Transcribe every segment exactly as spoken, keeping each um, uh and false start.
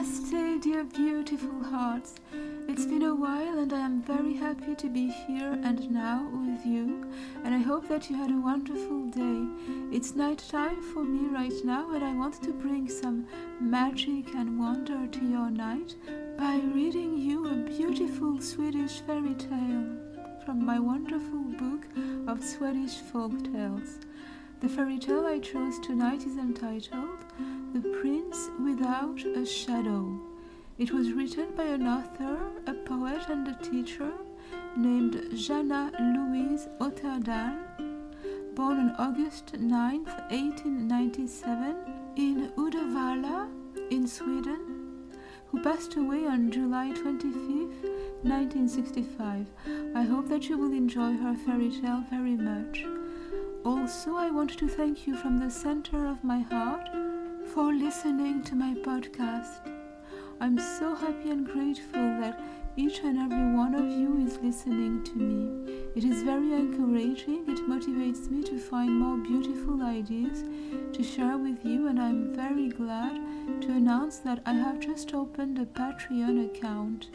Namaste, dear beautiful hearts. It's been a while and I am very happy to be here and now with you, and I hope that you had a wonderful day. It's night time for me right now, and I want to bring some magic and wonder to your night by reading you a beautiful Swedish fairy tale from my wonderful book of Swedish folk tales. The fairy tale I chose tonight is entitled The Prince Without a Shadow. It was written by an author, a poet and a teacher named Jeanna Louise Oterdahl, born on August ninth, eighteen ninety-seven in Uddevalla in Sweden, who passed away on July twenty-fifth, nineteen sixty-five. I hope that you will enjoy her fairy tale very much. Also, I want to thank you from the center of my heart for listening to my podcast. I'm so happy and grateful that each and every one of you is listening to me. It is very encouraging. It motivates me to find more beautiful ideas to share with you, and I'm very glad to announce that I have just opened a Patreon account.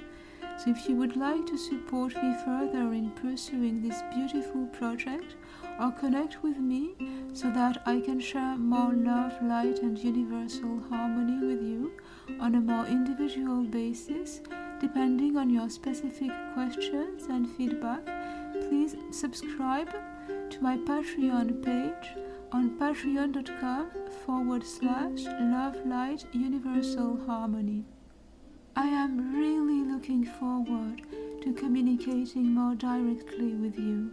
So if you would like to support me further in pursuing this beautiful project, or connect with me so that I can share more love, light and universal harmony with you on a more individual basis, depending on your specific questions and feedback, please subscribe to my Patreon page on patreon.com forward slash love, light, universal harmony. I am really looking forward to communicating more directly with you.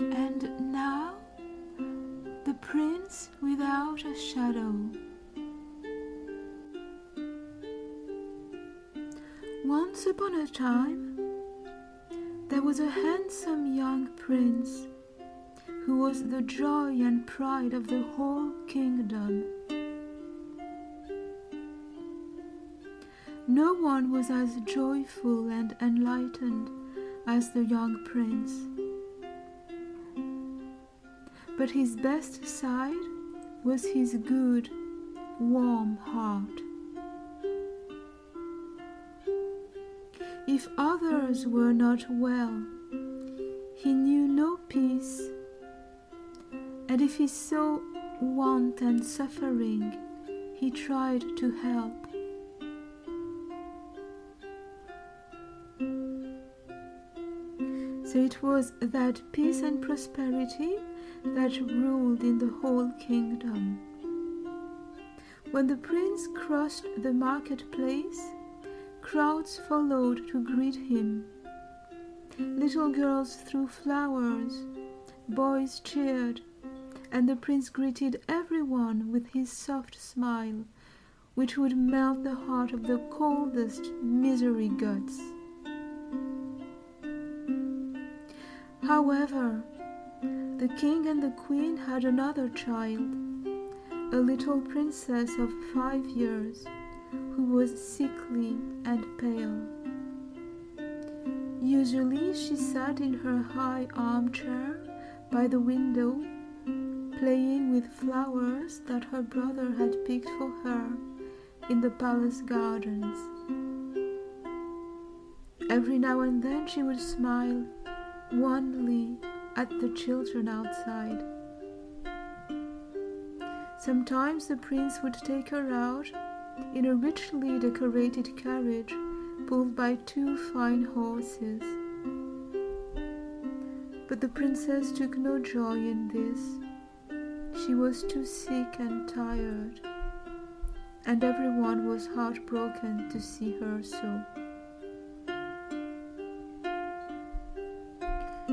And now, The Prince Without a Shadow. Once upon a time, there was a handsome young prince who was the joy and pride of the whole kingdom. No one was as joyful and enlightened as the young prince, but his best side was his good, warm heart. If others were not well, he knew no peace. And if he saw want and suffering, he tried to help. So it was that peace and prosperity that ruled in the whole kingdom. When the prince crossed the marketplace, crowds followed to greet him. Little girls threw flowers, boys cheered, and the prince greeted everyone with his soft smile, which would melt the heart of the coldest misery guts. However, the king and the queen had another child, a little princess of five years, who was sickly and pale. Usually she sat in her high armchair by the window, playing with flowers that her brother had picked for her in the palace gardens. Every now and then she would smile wanly at the children outside. Sometimes the prince would take her out in a richly decorated carriage pulled by two fine horses. But the princess took no joy in this. She was too sick and tired, and everyone was heartbroken to see her so.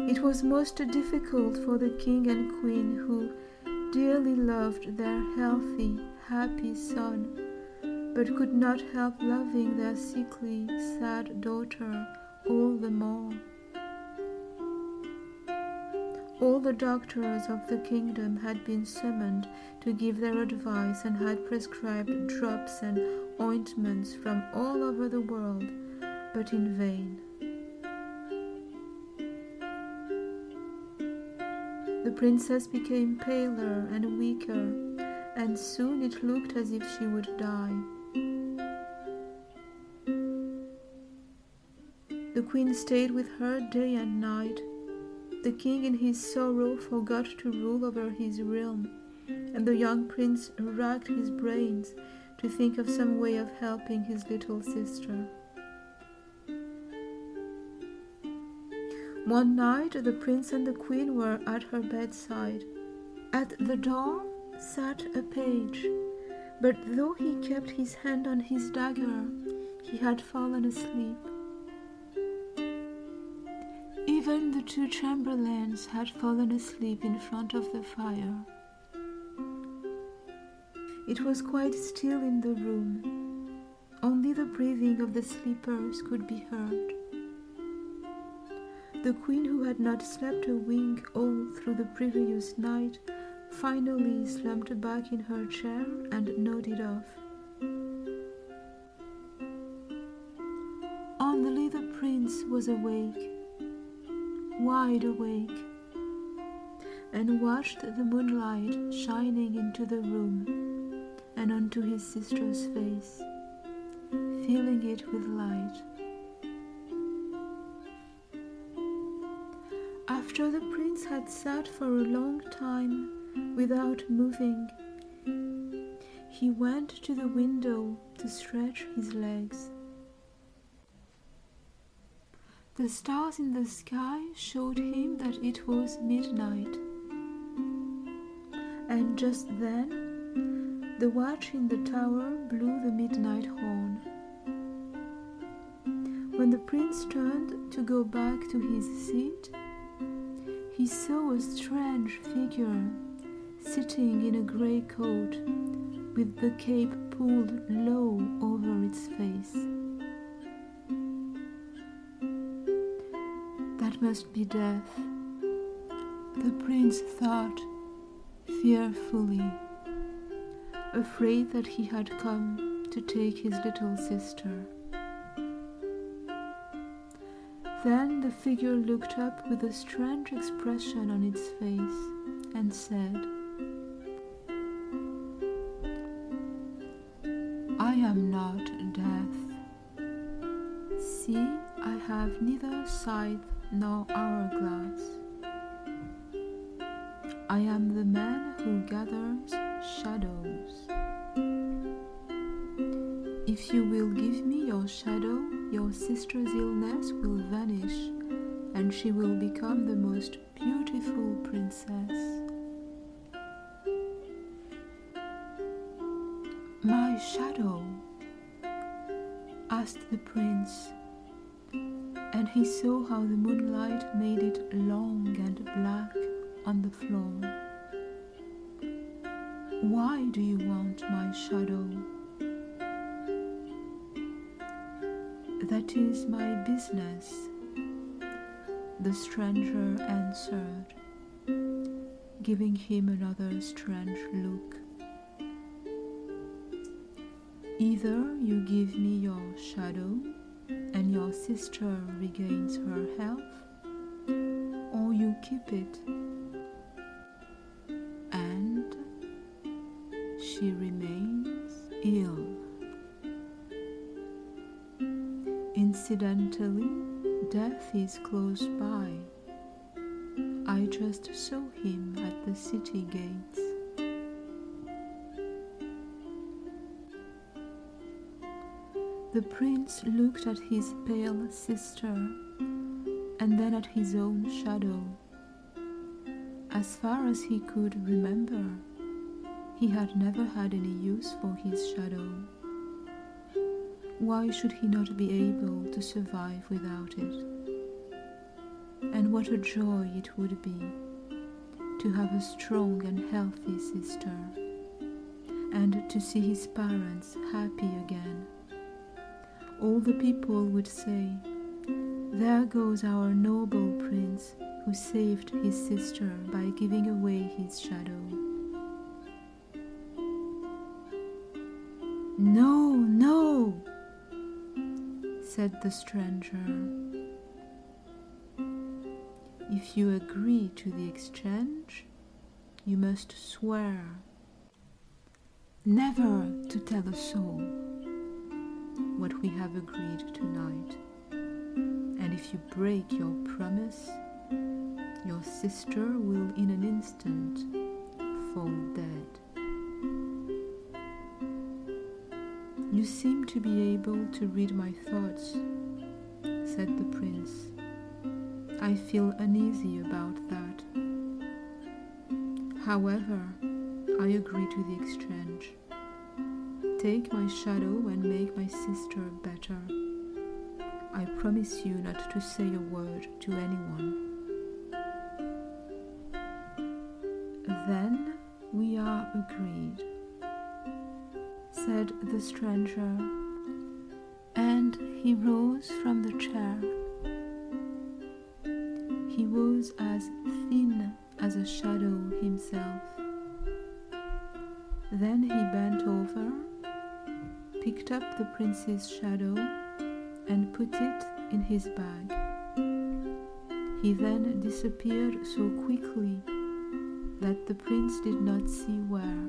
It was most difficult for the king and queen, who dearly loved their healthy, happy son, but could not help loving their sickly, sad daughter all the more. All the doctors of the kingdom had been summoned to give their advice and had prescribed drops and ointments from all over the world, but in vain. The princess became paler and weaker, and soon it looked as if she would die. The queen stayed with her day and night. The king in his sorrow forgot to rule over his realm, and the young prince racked his brains to think of some way of helping his little sister. One night the prince and the queen were at her bedside. At the door sat a page, but though he kept his hand on his dagger, he had fallen asleep. Even the two chamberlains had fallen asleep in front of the fire. It was quite still in the room. Only the breathing of the sleepers could be heard. The queen, who had not slept a wink all through the previous night, finally slumped back in her chair and nodded off. Only the prince was awake, wide awake, and watched the moonlight shining into the room and onto his sister's face, filling it with light. After the prince had sat for a long time without moving, he went to the window to stretch his legs. The stars in the sky showed him that it was midnight. And just then, the watch in the tower blew the midnight horn. When the prince turned to go back to his seat, he saw a strange figure sitting in a grey coat with the cape pulled low over its face. That must be death, the prince thought fearfully, afraid that he had come to take his little sister. Then the figure looked up with a strange expression on its face and said, "I am not death. See, I have neither scythe nor hourglass. I am the man who gathers shadows. If you will give me your shadow, your sister's illness will vanish, and she will become the most beautiful princess." "My shadow?" asked the prince, and he saw how the moonlight made it long and black on the floor. "Why do you want my shadow?" "That is my business," the stranger answered, giving him another strange look. "Either you give me your shadow and your sister regains her health, or you keep it, and she remains ill. Incidentally, death is close by. I just saw him at the city gates." The prince looked at his pale sister and then at his own shadow. As far as he could remember, he had never had any use for his shadow. Why should he not be able to survive without it? And what a joy it would be to have a strong and healthy sister, and to see his parents happy again. All the people would say, "There goes our noble prince who saved his sister by giving away his shadow." "No, no!" said the stranger. If you agree to the exchange, you must swear never to tell a soul what we have agreed tonight. And if you break your promise, your sister will in an instant fall dead. You seem to be able to read my thoughts, said the prince. I feel uneasy about that. However, I agree to the exchange. Take my shadow and make my sister better. I promise you not to say a word to anyone. Then we are agreed, said the stranger, and he rose from the chair. He was as thin as a shadow himself. Then he bent over, picked up the prince's shadow, and put it in his bag. He then disappeared so quickly that the prince did not see where.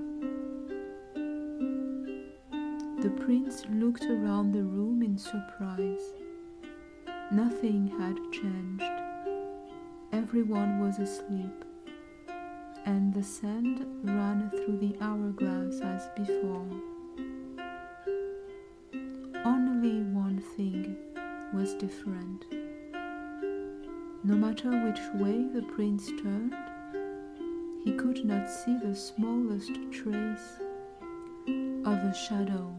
The prince looked around the room in surprise. Nothing had changed. Everyone was asleep, and the sand ran through the hourglass as before. Only one thing was different. No matter which way the prince turned, he could not see the smallest trace of a shadow.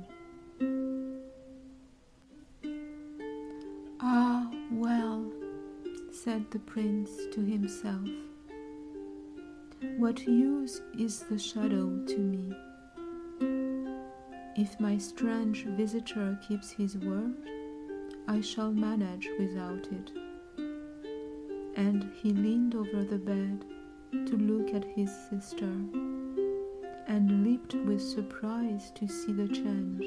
Ah, well, said the prince to himself, what use is the shadow to me? If my strange visitor keeps his word, I shall manage without it. And he leaned over the bed to look at his sister, and leaped with surprise to see the change.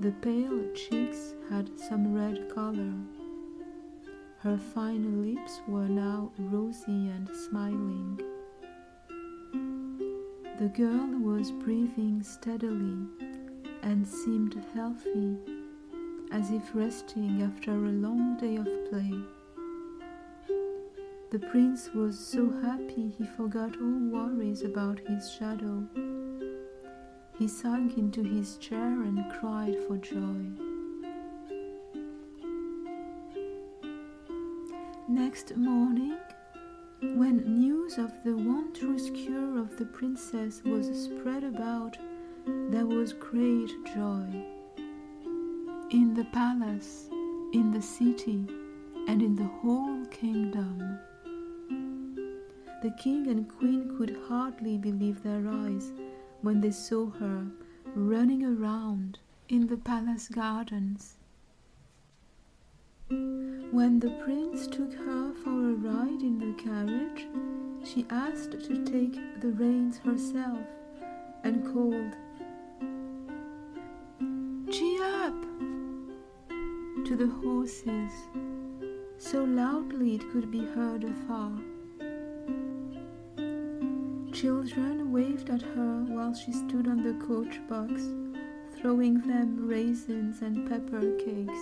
The pale cheeks had some red color. Her fine lips were now rosy and smiling. The girl was breathing steadily and seemed healthy, as if resting after a long day of play. The prince was so happy he forgot all worries about his shadow. He sank into his chair and cried for joy. Next morning, when news of the wondrous cure of the princess was spread about, there was great joy. In the palace, in the city, and in the whole kingdom. The king and queen could hardly believe their eyes when they saw her running around in the palace gardens. When the prince took her for a ride in the carriage, she asked to take the reins herself and called, "Gee up!" to the horses, so loudly it could be heard afar. Children waved at her while she stood on the coach box, throwing them raisins and pepper cakes.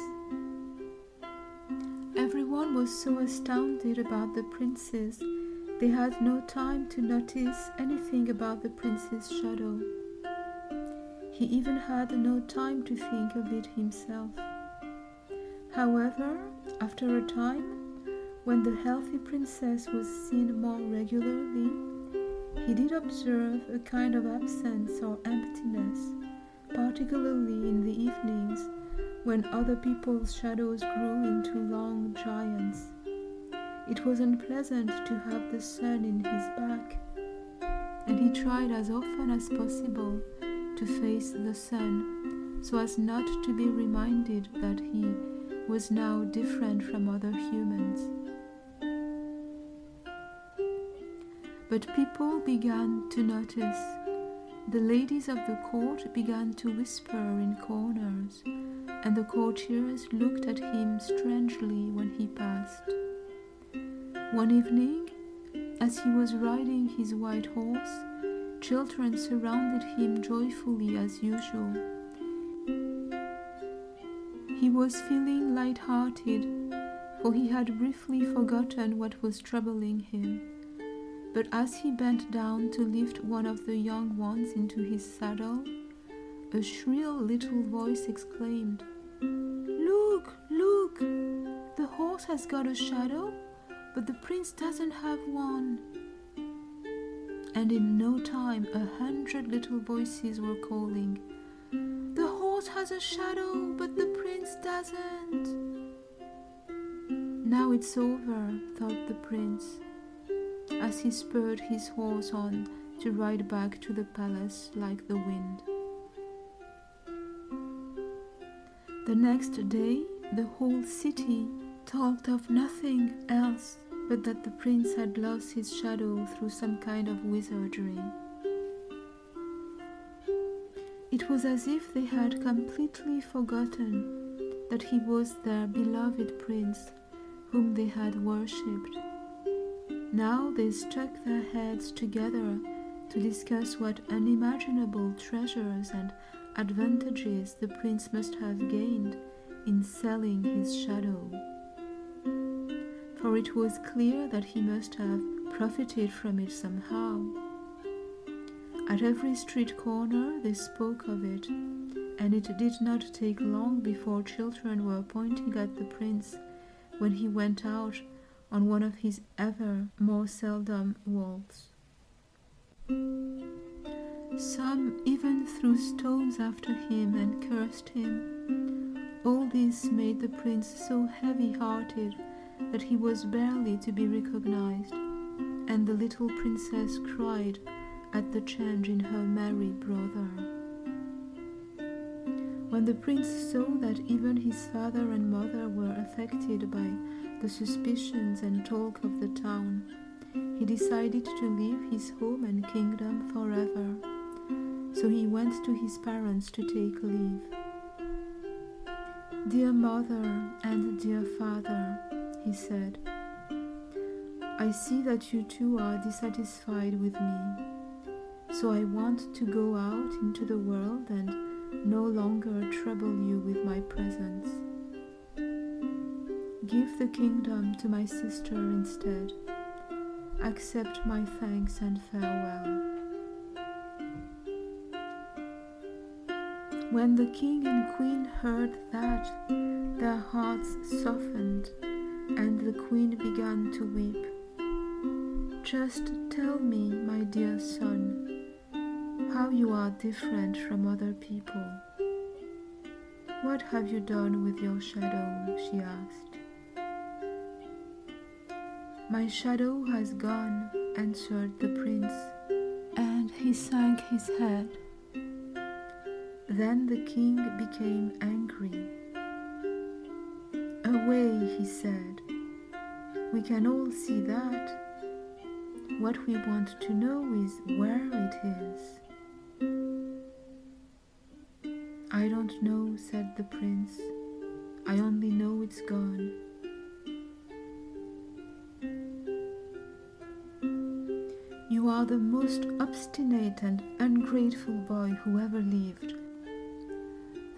Everyone was so astounded about the princess, they had no time to notice anything about the prince's shadow. He even had no time to think of it himself. However, after a time, when the healthy princess was seen more regularly, he did observe a kind of absence or emptiness, particularly in the evenings, when other people's shadows grew into long giants. It was unpleasant to have the sun in his back, and he tried as often as possible to face the sun, so as not to be reminded that he was now different from other humans. But people began to notice. The ladies of the court began to whisper in corners, and the courtiers looked at him strangely when he passed. One evening, as he was riding his white horse, children surrounded him joyfully as usual. He was feeling light-hearted, for he had briefly forgotten what was troubling him. But as he bent down to lift one of the young ones into his saddle, a shrill little voice exclaimed, "Look, look! The horse has got a shadow, but the prince doesn't have one." And in no time, a hundred little voices were calling, "The horse has a shadow, but the prince doesn't." "Now it's over," thought the prince, as he spurred his horse on to ride back to the palace like the wind. The next day, the whole city talked of nothing else but that the prince had lost his shadow through some kind of wizardry. It was as if they had completely forgotten that he was their beloved prince, whom they had worshipped. Now they stuck their heads together to discuss what unimaginable treasures and advantages the prince must have gained in selling his shadow. For it was clear that he must have profited from it somehow. At every street corner they spoke of it, and it did not take long before children were pointing at the prince when he went out on one of his ever more seldom walks. Some even threw stones after him and cursed him. All this made the prince so heavy-hearted that he was barely to be recognized, and the little princess cried at the change in her merry brother. When the prince saw that even his father and mother were affected by the suspicions and talk of the town, he decided to leave his home and kingdom forever, so he went to his parents to take leave. "Dear mother and dear father," he said, "I see that you two are dissatisfied with me, so I want to go out into the world and no longer trouble you with my presence. Give the kingdom to my sister instead. Accept my thanks and farewell." When the king and queen heard that, their hearts softened, and the queen began to weep. "Just tell me, my dear son, how you are different from other people. What have you done with your shadow?" she asked. "My shadow has gone," answered the prince, and he sank his head. Then the king became angry. "Away," he said. "We can all see that. What we want to know is where it is." "I don't know," said the prince. "I only know it's gone." "You are the most obstinate and ungrateful boy who ever lived,"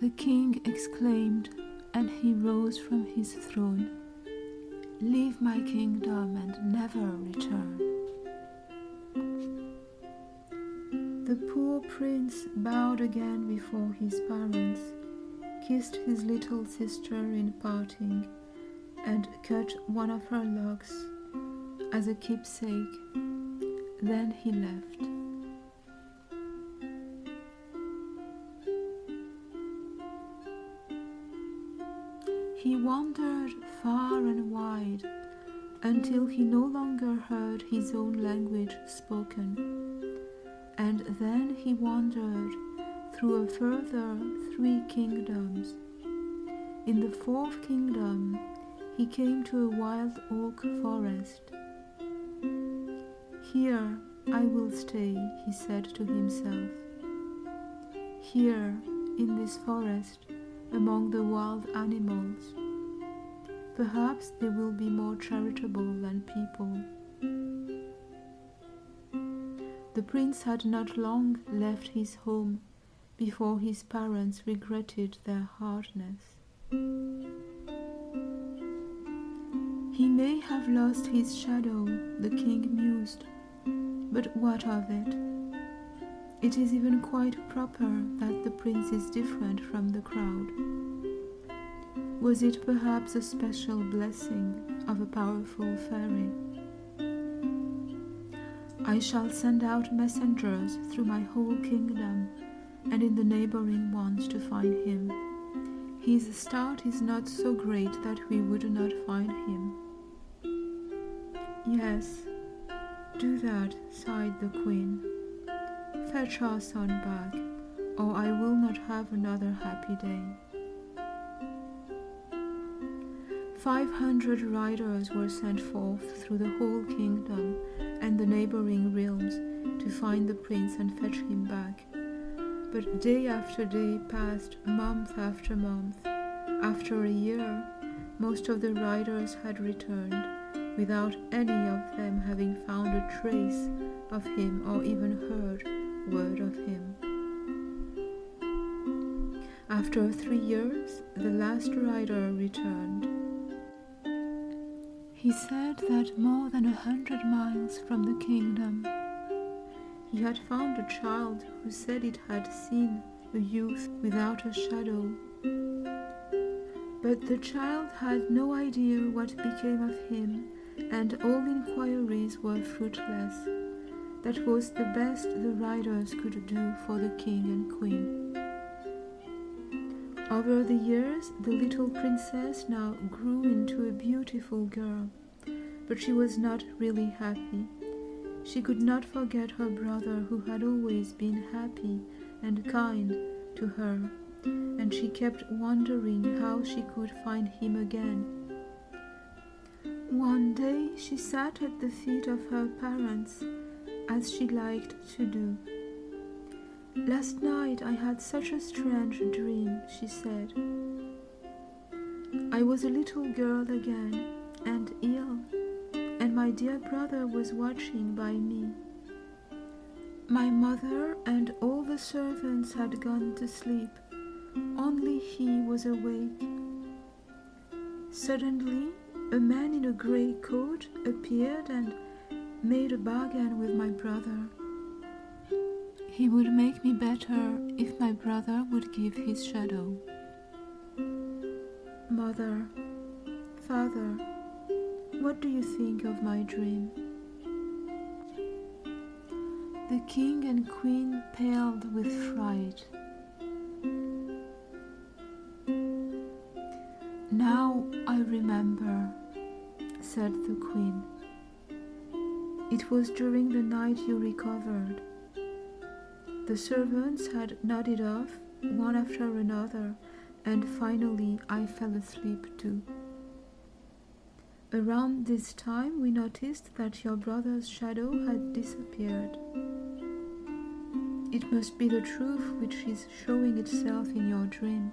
the king exclaimed, and he rose from his throne. "Leave my kingdom and never return." The poor prince bowed again before his parents, kissed his little sister in parting, and cut one of her locks as a keepsake. Then he left. He wandered far and wide until he no longer heard his own language spoken, and then he wandered through a further three kingdoms. In the fourth kingdom, he came to a wild oak forest. "Here I will stay," he said to himself. "Here, in this forest, among the wild animals. Perhaps they will be more charitable than people. The prince had not long left his home before his parents regretted their hardness. He may have lost his shadow, the king mused, but what of it? It is even quite proper that the prince is different from the crowd. Was it perhaps a special blessing of a powerful fairy? I shall send out messengers through my whole kingdom and in the neighboring ones to find him. His start is not so great that we would not find him. Yes, do that, sighed the queen. Fetch our son back, or I will not have another happy day. Five hundred riders were sent forth through the whole kingdom and the neighboring realms to find the prince and fetch him back. But day after day passed, month after month. After a year, most of the riders had returned, without any of them having found a trace of him or even heard word of him. After three years, the last rider returned. He said that more than a hundred miles from the kingdom, he had found a child who said it had seen a youth without a shadow. But the child had no idea what became of him, and all inquiries were fruitless. That was the best the riders could do for the king and queen. Over the years, the little princess now grew into a beautiful girl, but she was not really happy. She could not forget her brother who had always been happy and kind to her, and she kept wondering how she could find him again. One day she sat at the feet of her parents, as she liked to do. Last night I had such a strange dream, she said. I was a little girl again, and ill. And my dear brother was watching by me. My mother and all the servants had gone to sleep. Only he was awake. Suddenly, a man in a grey coat appeared and made a bargain with my brother. He would make me better if my brother would give his shadow. Mother, father, what do you think of my dream? The king and queen paled with fright. Now I remember, said the queen. It was during the night you recovered. The servants had nodded off, one after another, and finally I fell asleep too. Around this time, we noticed that your brother's shadow had disappeared. It must be the truth which is showing itself in your dream.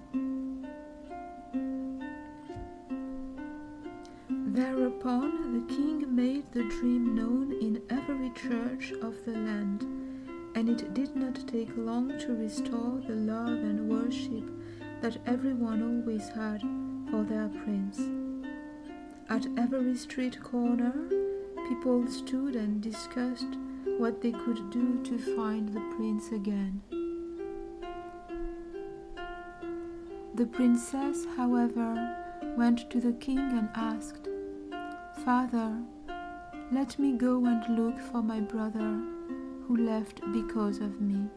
Thereupon, the king made the dream known in every church of the land, and it did not take long to restore the love and worship that everyone always had for their prince. At every street corner, people stood and discussed what they could do to find the prince again. The princess, however, went to the king and asked, "Father, let me go and look for my brother, who left because of me."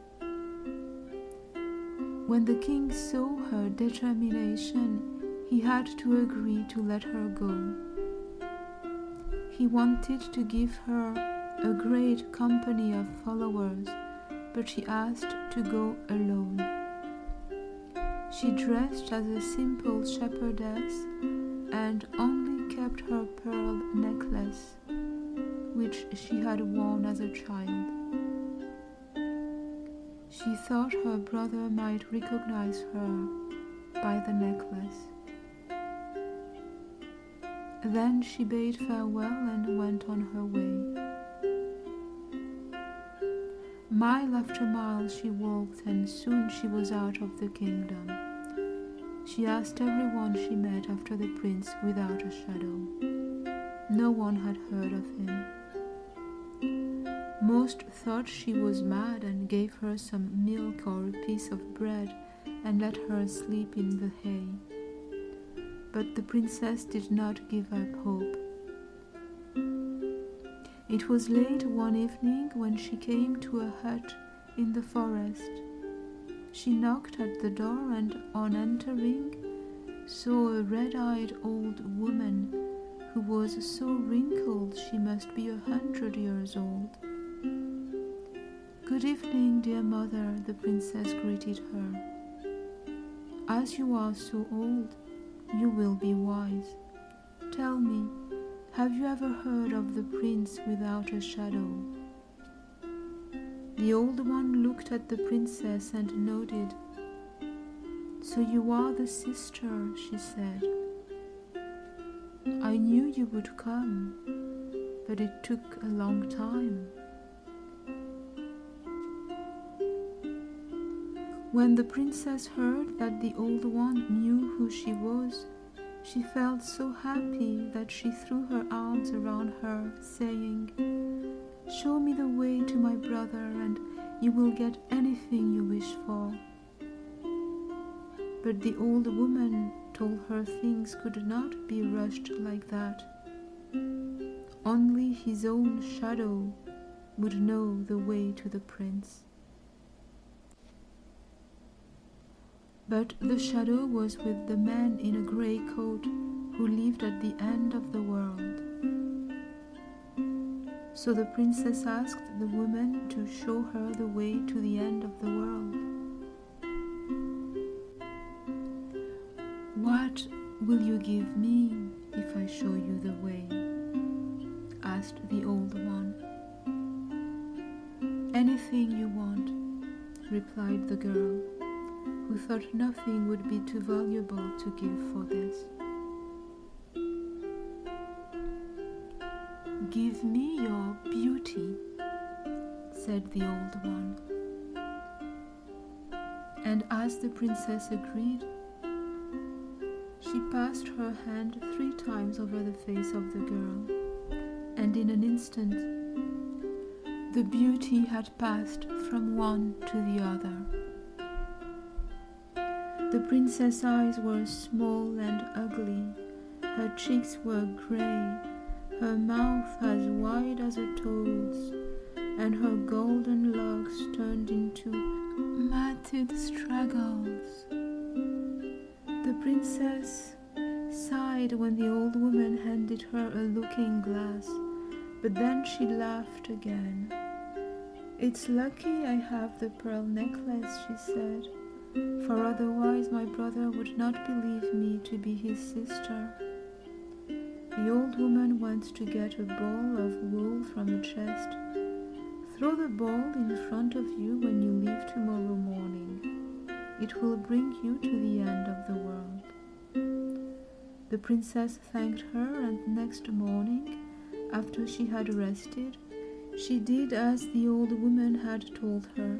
When the king saw her determination, he had to agree to let her go. He wanted to give her a great company of followers, but she asked to go alone. She dressed as a simple shepherdess and only kept her pearl necklace, which she had worn as a child. She thought her brother might recognize her by the necklace. Then she bade farewell and went on her way. Mile after mile she walked, and soon she was out of the kingdom. She asked everyone she met after the prince without a shadow. No one had heard of him. Most thought she was mad and gave her some milk or a piece of bread and let her sleep in the hay. But the princess did not give up hope. It was late one evening when she came to a hut in the forest. She knocked at the door and, on entering, saw a red-eyed old woman who was so wrinkled she must be a hundred years old. "Good evening, dear mother," the princess greeted her. "As you are so old, you will be wise. Tell me, have you ever heard of the prince without a shadow?" The old one looked at the princess and nodded. "So you are the sister," she said. "I knew you would come, but it took a long time." When the princess heard that the old one knew who she was, she felt so happy that she threw her arms around her, saying, "Show me the way to my brother, and you will get anything you wish for." But the old woman told her things could not be rushed like that. Only his own shadow would know the way to the prince. But the shadow was with the man in a grey coat who lived at the end of the world. So the princess asked the woman to show her the way to the end of the world. "What will you give me if I show you the way?" asked the old one. "Anything you want," replied the girl, who thought nothing would be too valuable to give for this. "Give me your beauty," said the old one. And as the princess agreed, she passed her hand three times over the face of the girl, and in an instant, the beauty had passed from one to the other. The princess's eyes were small and ugly, her cheeks were grey, her mouth as wide as a toad's, and her golden locks turned into matted straggles. The princess sighed when the old woman handed her a looking glass, but then she laughed again. "It's lucky I have the pearl necklace," she said, "for otherwise my brother would not believe me to be his sister." The old woman went to get a ball of wool from a chest. "Throw the ball in front of you when you leave tomorrow morning. It will bring you to the end of the world." The princess thanked her, and next morning, after she had rested, she did as the old woman had told her.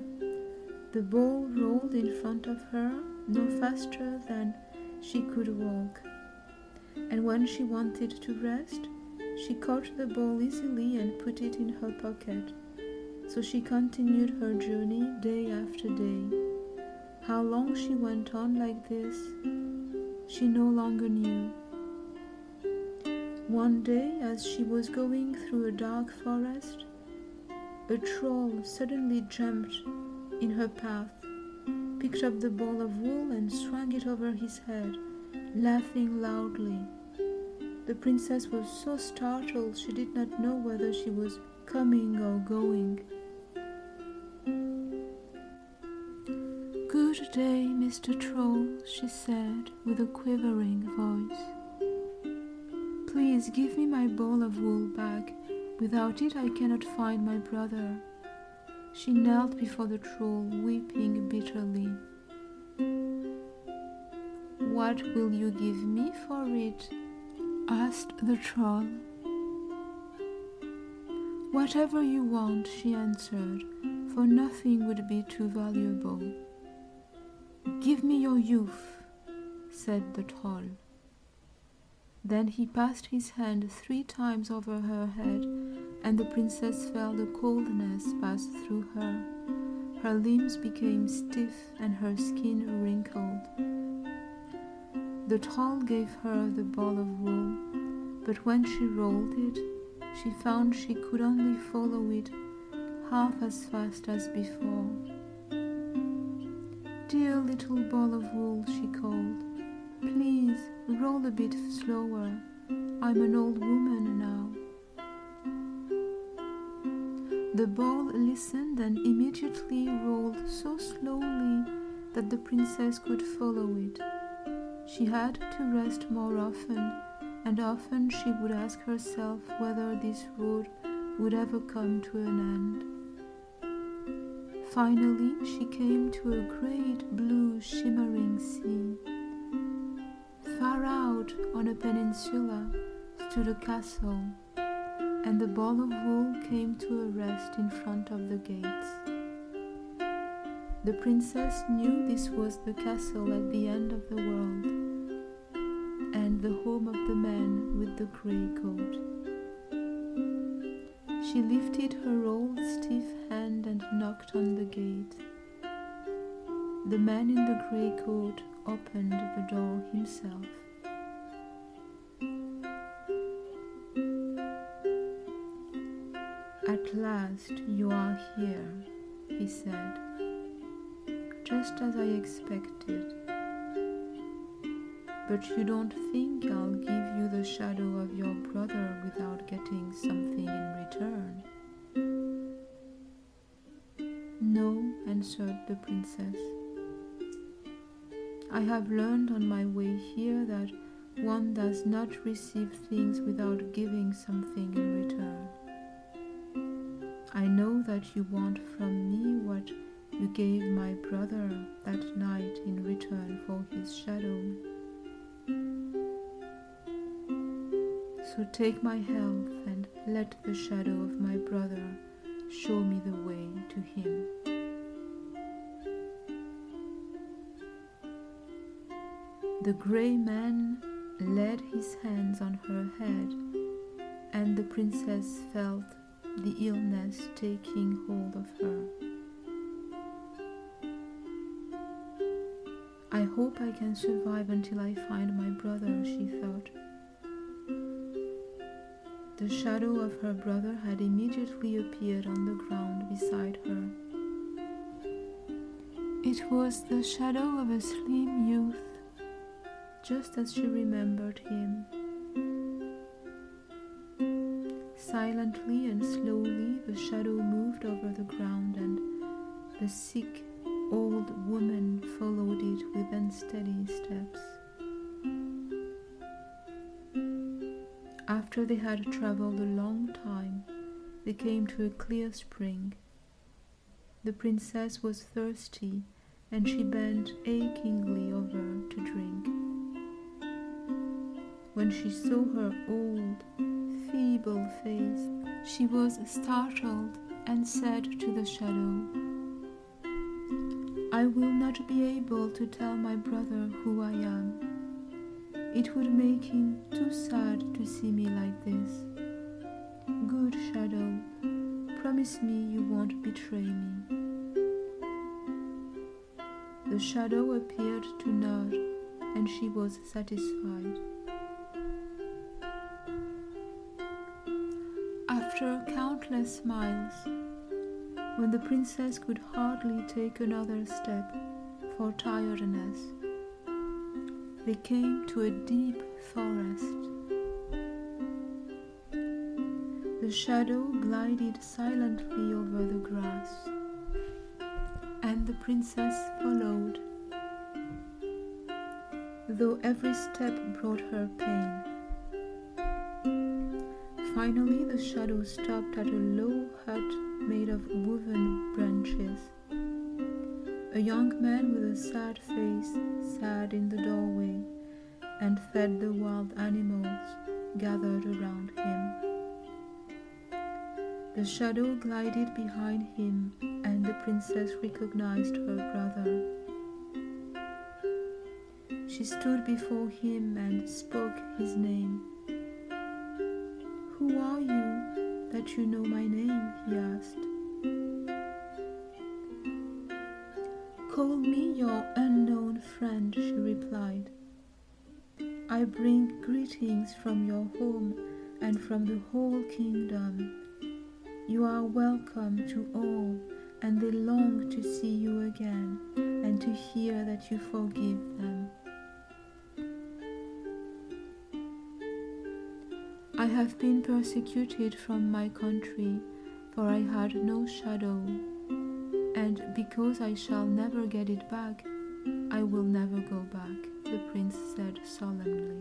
The ball rolled in front of her no faster than she could walk, and when she wanted to rest, she caught the ball easily and put it in her pocket. So she continued her journey day after day. How long she went on like this, she no longer knew. One day, as she was going through a dark forest, a troll suddenly jumped in her path, picked up the ball of wool and swung it over his head, laughing loudly. The princess was so startled she did not know whether she was coming or going. "Good day, Mister Troll," she said with a quivering voice. "Please give me my ball of wool back. Without it I cannot find my brother." She knelt before the troll, weeping bitterly. "What will you give me for it?" asked the troll. "Whatever you want," she answered, "for nothing would be too valuable." "Give me your youth," said the troll. Then he passed his hand three times over her head, and the princess felt a coldness pass through her. Her limbs became stiff and her skin wrinkled. The troll gave her the ball of wool, but when she rolled it, she found she could only follow it half as fast as before. "Dear little ball of wool," she called, "please roll a bit slower. I'm an old woman now." The ball listened and immediately rolled so slowly that the princess could follow it. She had to rest more often, and often she would ask herself whether this road would ever come to an end. Finally, she came to a great blue shimmering sea. Far out on a peninsula stood a castle, and the ball of wool came to a rest in front of the gates. The princess knew this was the castle at the end of the world, and the home of the man with the grey coat. She lifted her old stiff hand and knocked on the gate. The man in the grey coat opened the door himself. "At last you are here," he said, "just as I expected. But you don't think I'll give you the shadow of your brother without getting something in return?" "No," answered the princess. "I have learned on my way here that one does not receive things without giving something in return. I know that you want from me what you gave my brother that night in return for his shadow. So take my health and let the shadow of my brother show me the way to him." The grey man laid his hands on her head, and the princess felt the illness taking hold of her. "I hope I can survive until I find my brother," she thought. The shadow of her brother had immediately appeared on the ground beside her. It was the shadow of a slim youth, just as she remembered him. Silently and slowly the shadow moved over the ground, and the sick old woman followed it with unsteady steps. After they had traveled a long time, they came to a clear spring. The princess was thirsty, and she bent achingly over to drink. When she saw her old, feeble face, she was startled and said to the shadow, "I will not be able to tell my brother who I am. It would make him too sad to see me like this. Good shadow, promise me you won't betray me." The shadow appeared to nod, and she was satisfied. After countless miles, when the princess could hardly take another step for tiredness, they came to a deep forest. The shadow glided silently over the grass, and the princess followed, though every step brought her pain. Finally, the shadow stopped at a low hut made of woven branches. A young man with a sad face sat in the doorway and fed the wild animals gathered around him. The shadow glided behind him, and the princess recognized her brother. She stood before him and spoke his name. "Who are you that you know my name?" he asked. "Call me your unknown friend," she replied. "I bring greetings from your home and from the whole kingdom. You are welcome to all, and they long to see you again and to hear that you forgive them. I have been persecuted from my country, for I had no shadow, and because I shall never get it back, I will never go back," the prince said solemnly.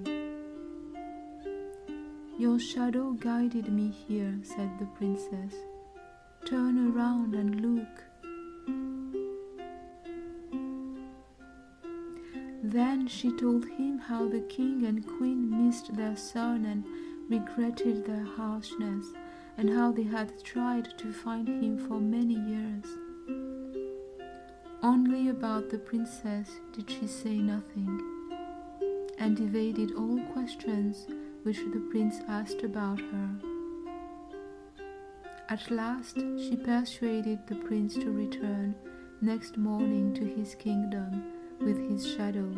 "Your shadow guided me here," said the princess. "Turn around and look." Then she told him how the king and queen missed their son and regretted their harshness, and how they had tried to find him for many years. Only about the princess did she say nothing, and evaded all questions which the prince asked about her. At last she persuaded the prince to return next morning to his kingdom with his shadow,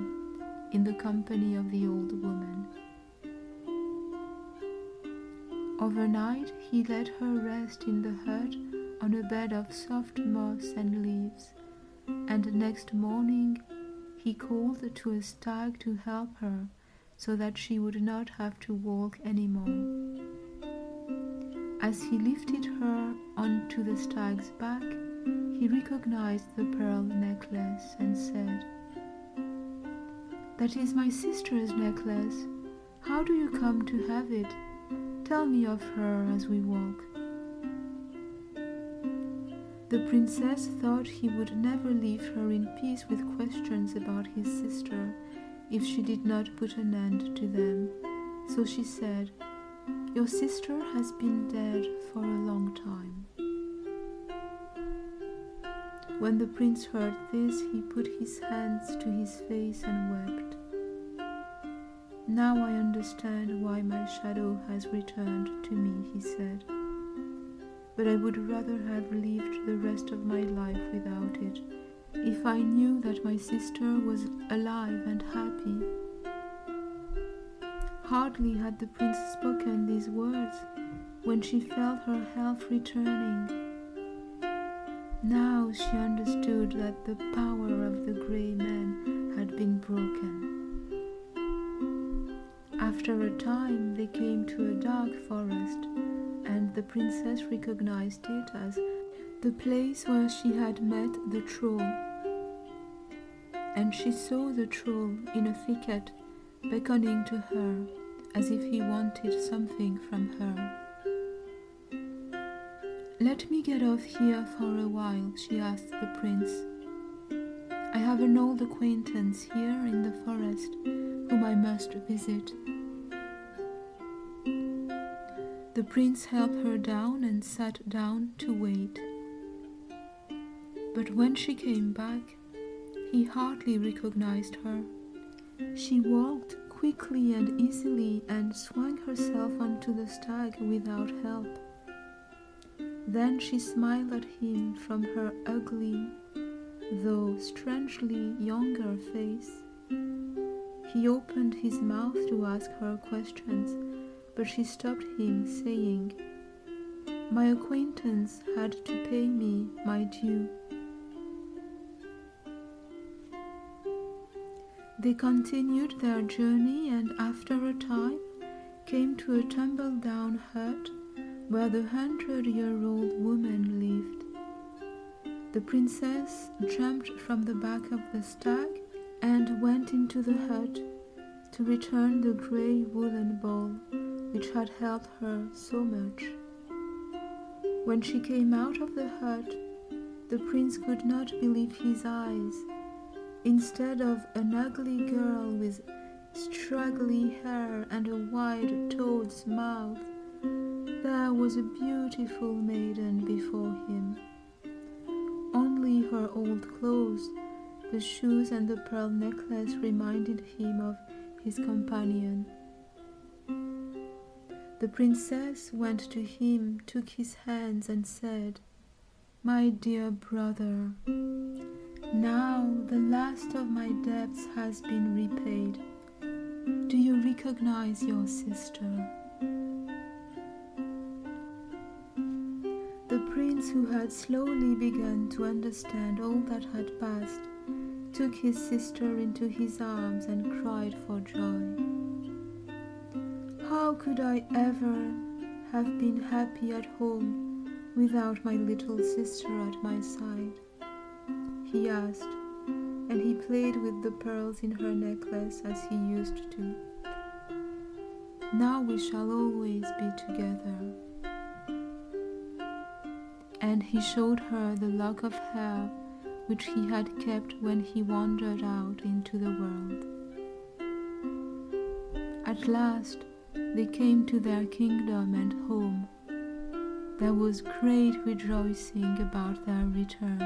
in the company of the old woman. Overnight, he let her rest in the hut on a bed of soft moss and leaves, and next morning he called to a stag to help her so that she would not have to walk any more. As he lifted her onto the stag's back, he recognized the pearl necklace and said, "That is my sister's necklace. How do you come to have it? Tell me of her as we walk." The princess thought he would never leave her in peace with questions about his sister if she did not put an end to them. So she said, "Your sister has been dead for a long time." When the prince heard this, he put his hands to his face and wept. "Now I understand why my shadow has returned to me," he said, "but I would rather have lived the rest of my life without it, if I knew that my sister was alive and happy." Hardly had the prince spoken these words when she felt her health returning. Now she understood that the power of the grey man had been broken. After a time, they came to a dark forest, and the princess recognized it as the place where she had met the troll. And she saw the troll in a thicket, beckoning to her, as if he wanted something from her. "Let me get off here for a while," she asked the prince. "I have an old acquaintance here in the forest, whom I must visit." The prince helped her down and sat down to wait. But when she came back, he hardly recognized her. She walked quickly and easily and swung herself onto the stag without help. Then she smiled at him from her ugly, though strangely younger face. He opened his mouth to ask her questions, but she stopped him, saying, "My acquaintance had to pay me my due." They continued their journey, and after a time came to a tumble-down hut where the hundred-year-old woman lived. The princess jumped from the back of the stag and went into the hut to return the grey woolen ball which had helped her so much. When she came out of the hut, the prince could not believe his eyes. Instead of an ugly girl with straggling hair and a wide toad's mouth. There was a beautiful maiden before him. Only her old clothes, the shoes and the pearl necklace reminded him of his companion. The princess went to him, took his hands and said, "My dear brother, now the last of my debts has been repaid. Do you recognize your sister?" The prince, who had slowly begun to understand all that had passed, took his sister into his arms and cried for joy. "How could I ever have been happy at home without my little sister at my side?" he asked, and he played with the pearls in her necklace as he used to. "Now we shall always be together." And he showed her the lock of hair which he had kept when he wandered out into the world. At last, they came to their kingdom and home. There was great rejoicing about their return,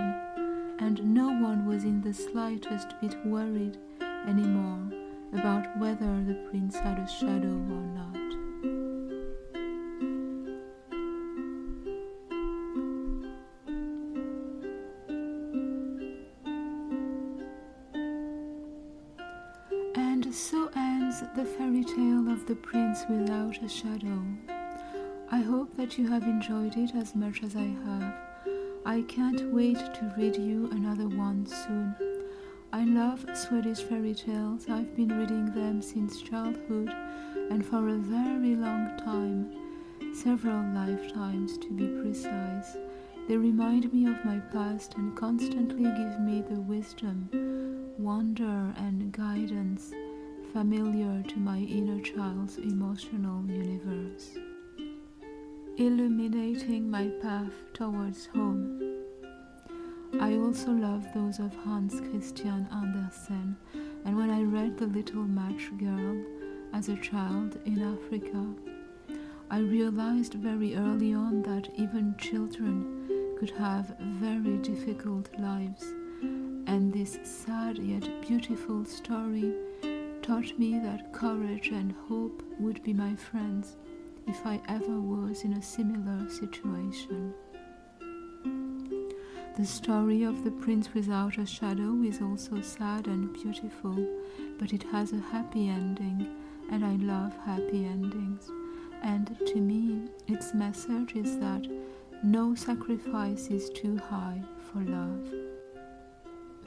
and no one was in the slightest bit worried anymore about whether the prince had a shadow or not. The fairy tale of the prince without a shadow. I hope that you have enjoyed it as much as I have. I can't wait to read you another one soon. I love Swedish fairy tales. I've been reading them since childhood, and for a very long time, several lifetimes to be precise. They remind me of my past and constantly give me the wisdom, wonder and guidance familiar to my inner child's emotional universe, illuminating my path towards home. I also love those of Hans Christian Andersen, and when I read The Little Match Girl as a child in Africa, I realized very early on that even children could have very difficult lives, and this sad yet beautiful story taught me that courage and hope would be my friends if I ever was in a similar situation. The story of the prince without a shadow is also sad and beautiful, but it has a happy ending, and I love happy endings. And to me, its message is that no sacrifice is too high for love,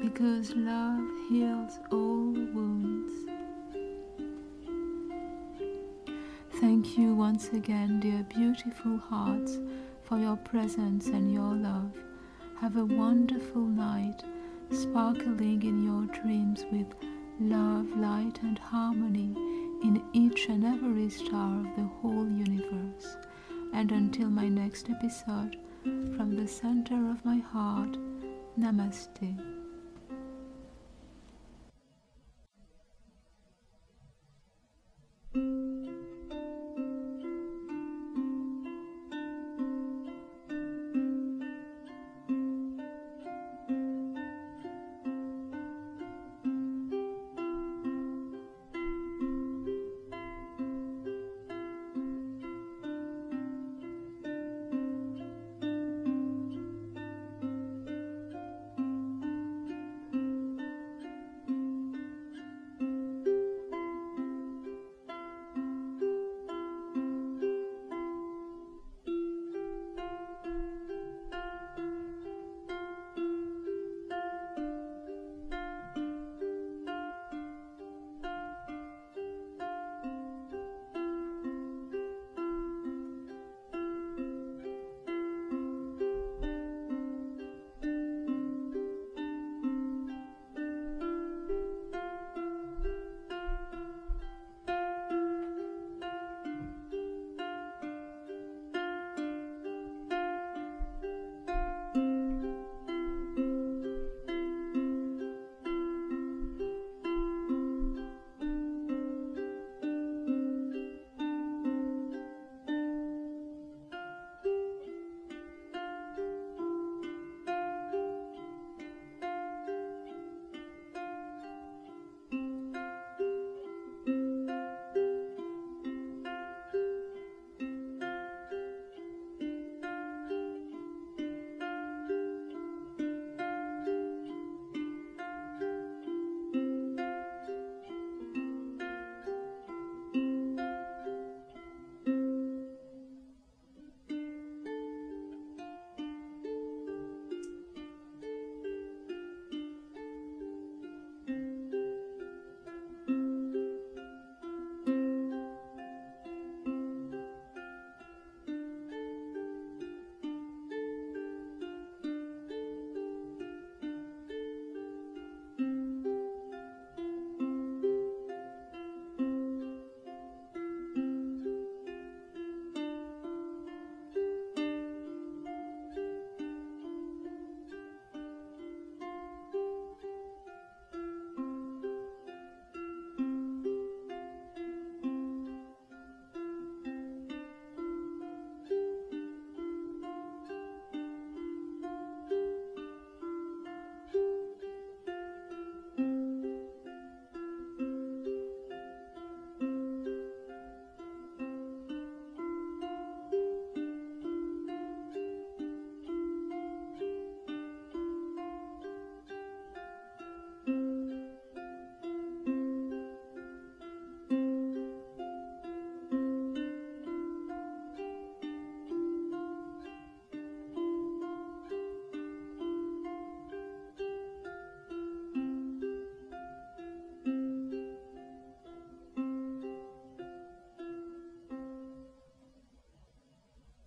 because love heals all wounds. Thank you once again, dear beautiful hearts, for your presence and your love. Have a wonderful night, sparkling in your dreams with love, light, and harmony in each and every star of the whole universe. And until my next episode, from the center of my heart, Namaste.